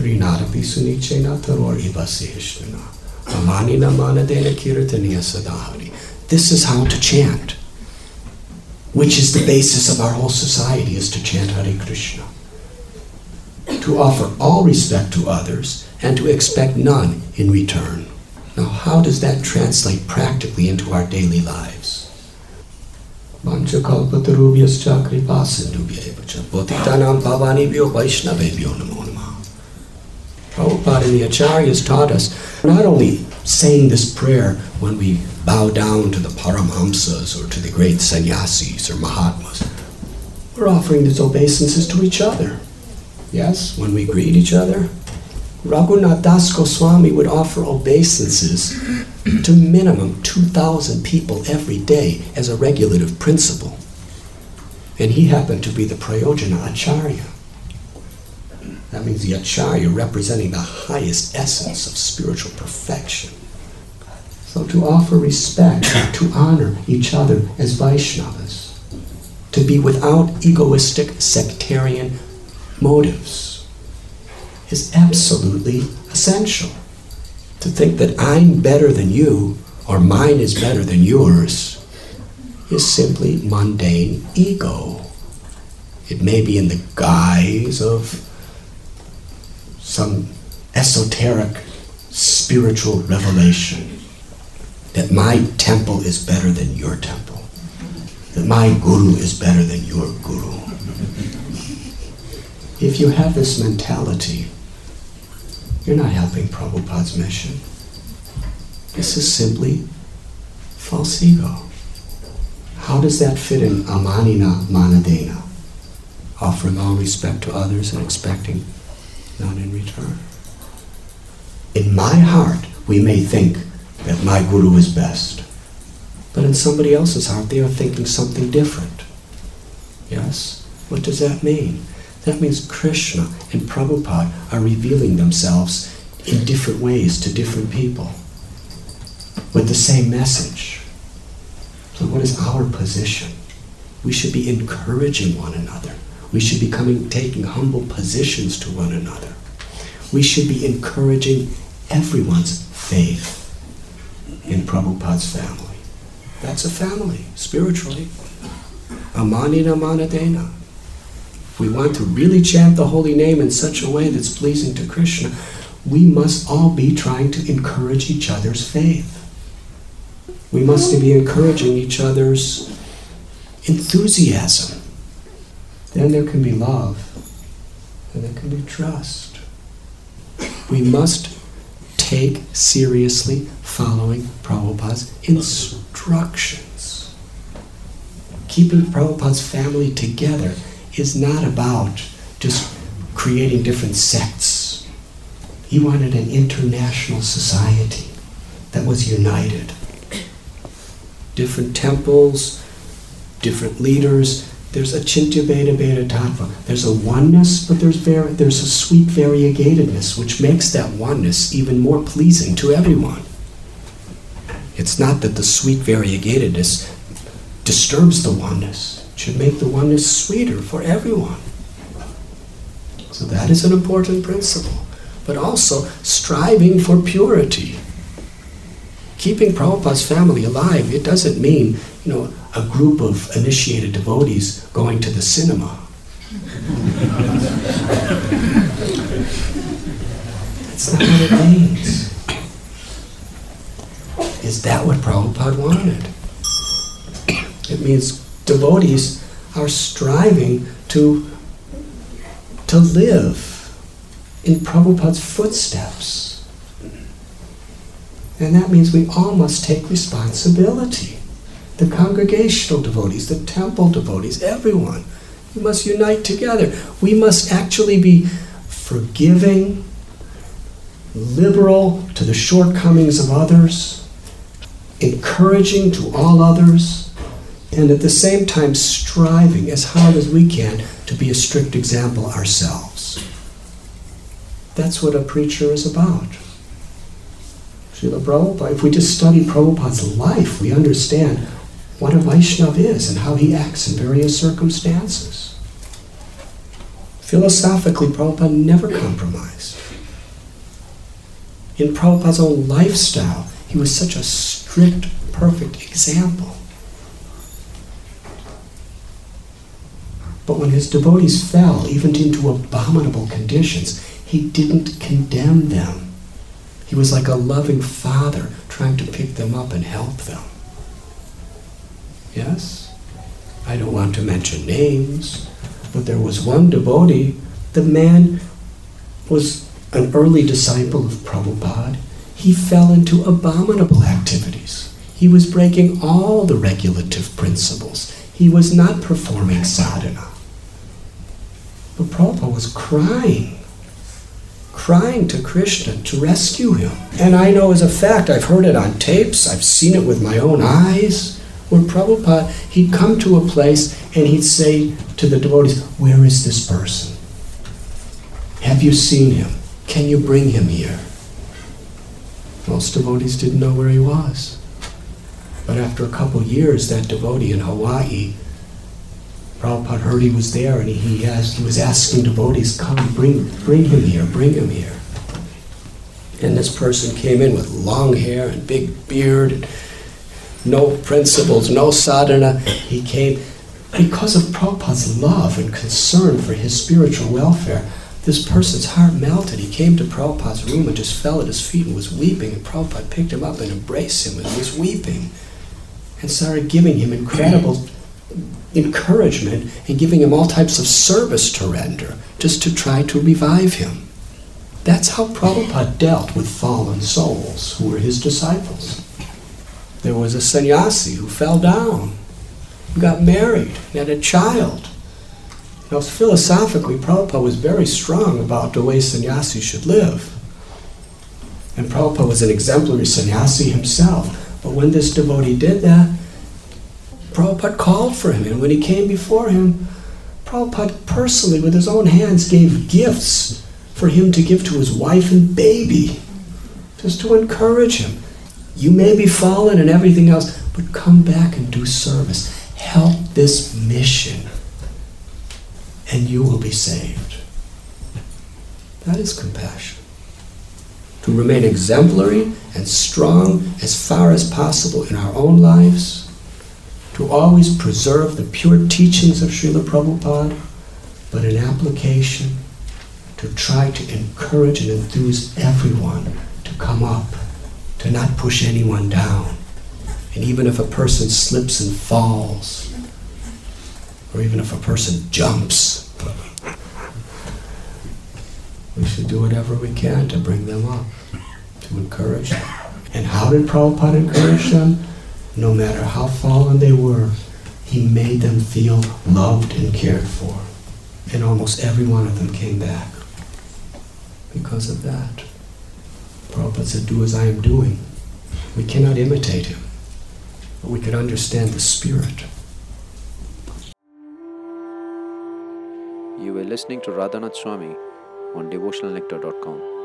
Trinarapi sunichena taror ivasehishtana. Amanina manadena kirtaniya sadahari. This is how to chant, which is the basis of our whole society, is to chant Hare Krishna. To offer all respect to others and to expect none in return. Now, how does that translate practically into our daily lives? Prabhupada and the Acharyas taught us not only saying this prayer when we bow down to the paramahamsas or to the great sannyasis or mahatmas. We're offering these obeisances to each other. Yes, when we greet each other. Raghunath Das Goswami would offer obeisances to minimum 2,000 people every day as a regulative principle. And he happened to be the prayojana Acharya. That means the Acharya representing the highest essence of spiritual perfection. So to offer respect, to honor each other as Vaishnavas, to be without egoistic, sectarian motives is absolutely essential. To think that I'm better than you, or mine is better than yours, is simply mundane ego. It may be in the guise of some esoteric spiritual revelation that my temple is better than your temple, that my guru is better than your guru. If you have this mentality, you're not helping Prabhupada's mission. This is simply false ego. How does that fit in amanina manadena? Offering all respect to others and expecting none in return. In my heart, we may think that my guru is best. But in somebody else's heart, they are thinking something different. Yes? What does that mean? That means Krishna and Prabhupada are revealing themselves in different ways to different people with the same message. So what is our position? We should be encouraging one another. We should be taking humble positions to one another. We should be encouraging everyone's faith in Prabhupada's family. That's a family, spiritually. Amanina manadena. We want to really chant the holy name in such a way that's pleasing to Krishna. We must all be trying to encourage each other's faith. We must be encouraging each other's enthusiasm. Then there can be love, and there can be trust. We must take seriously following Prabhupada's instructions. Keeping Prabhupada's family together is not about just creating different sects. He wanted an international society that was united. Different temples, different leaders. There's a chintya-bheda-bheda-tattva. There's a oneness, but there's a sweet variegatedness, which makes that oneness even more pleasing to everyone. It's not that the sweet variegatedness disturbs the oneness. Should make the oneness sweeter for everyone. So that is an important principle. But also, striving for purity. Keeping Prabhupada's family alive, it doesn't mean, a group of initiated devotees going to the cinema. That's not what it means. Is that what Prabhupada wanted? It means devotees are striving to live in Prabhupada's footsteps. And that means we all must take responsibility. The congregational devotees, the temple devotees, everyone. We must unite together. We must actually be forgiving, liberal to the shortcomings of others, encouraging to all others, and at the same time striving as hard as we can to be a strict example ourselves. That's what a preacher is about. Srila Prabhupada, if we just study Prabhupada's life, we understand what a Vaishnava is and how he acts in various circumstances. Philosophically, Prabhupada never compromised. in Prabhupada's own lifestyle. He was such a strict, perfect example. But when his devotees fell, even into abominable conditions, he didn't condemn them. He was like a loving father trying to pick them up and help them. Yes? I don't want to mention names, but there was one devotee. The man was an early disciple of Prabhupada. He fell into abominable activities. He was breaking all the regulative principles. He was not performing sadhana. But Prabhupada was crying to Krishna to rescue him. And I know as a fact, I've heard it on tapes, I've seen it with my own eyes, where Prabhupada, he'd come to a place and he'd say to the devotees, "Where is this person? Have you seen him? Can you bring him here?" Most devotees didn't know where he was. But after a couple years, that devotee in Hawaii, Prabhupada heard he was there, and he was asking devotees, "Come, bring him here, bring him here." And this person came in with long hair and big beard, and no principles, no sadhana. He came because of Prabhupada's love and concern for his spiritual welfare. This person's heart melted. He came to Prabhupada's room and just fell at his feet and was weeping. And Prabhupada picked him up and embraced him and was weeping and started giving him incredible encouragement and giving him all types of service to render, just to try to revive him. That's how Prabhupada dealt with fallen souls who were his disciples. There was a sannyasi who fell down, who got married, and had a child. Now, philosophically, Prabhupada was very strong about the way sannyasi should live. And Prabhupada was an exemplary sannyasi himself. But when this devotee did that, Prabhupada called for him, and when he came before him, Prabhupada personally, with his own hands, gave gifts for him to give to his wife and baby, just to encourage him. You may be fallen and everything else, but come back and do service. Help this mission, and you will be saved. That is compassion. To remain exemplary and strong as far as possible in our own lives, to always preserve the pure teachings of Srila Prabhupada, but in application, to try to encourage and enthuse everyone to come up, to not push anyone down. And even if a person slips and falls, or even if a person jumps, we should do whatever we can to bring them up, to encourage them. And how did Prabhupada encourage them? No matter how fallen they were, he made them feel loved and cared for. And almost every one of them came back because of that. Prabhupada said, "Do as I am doing." We cannot imitate him, but we could understand the spirit. You were listening to Radhanath Swami on DevotionalNectar.com.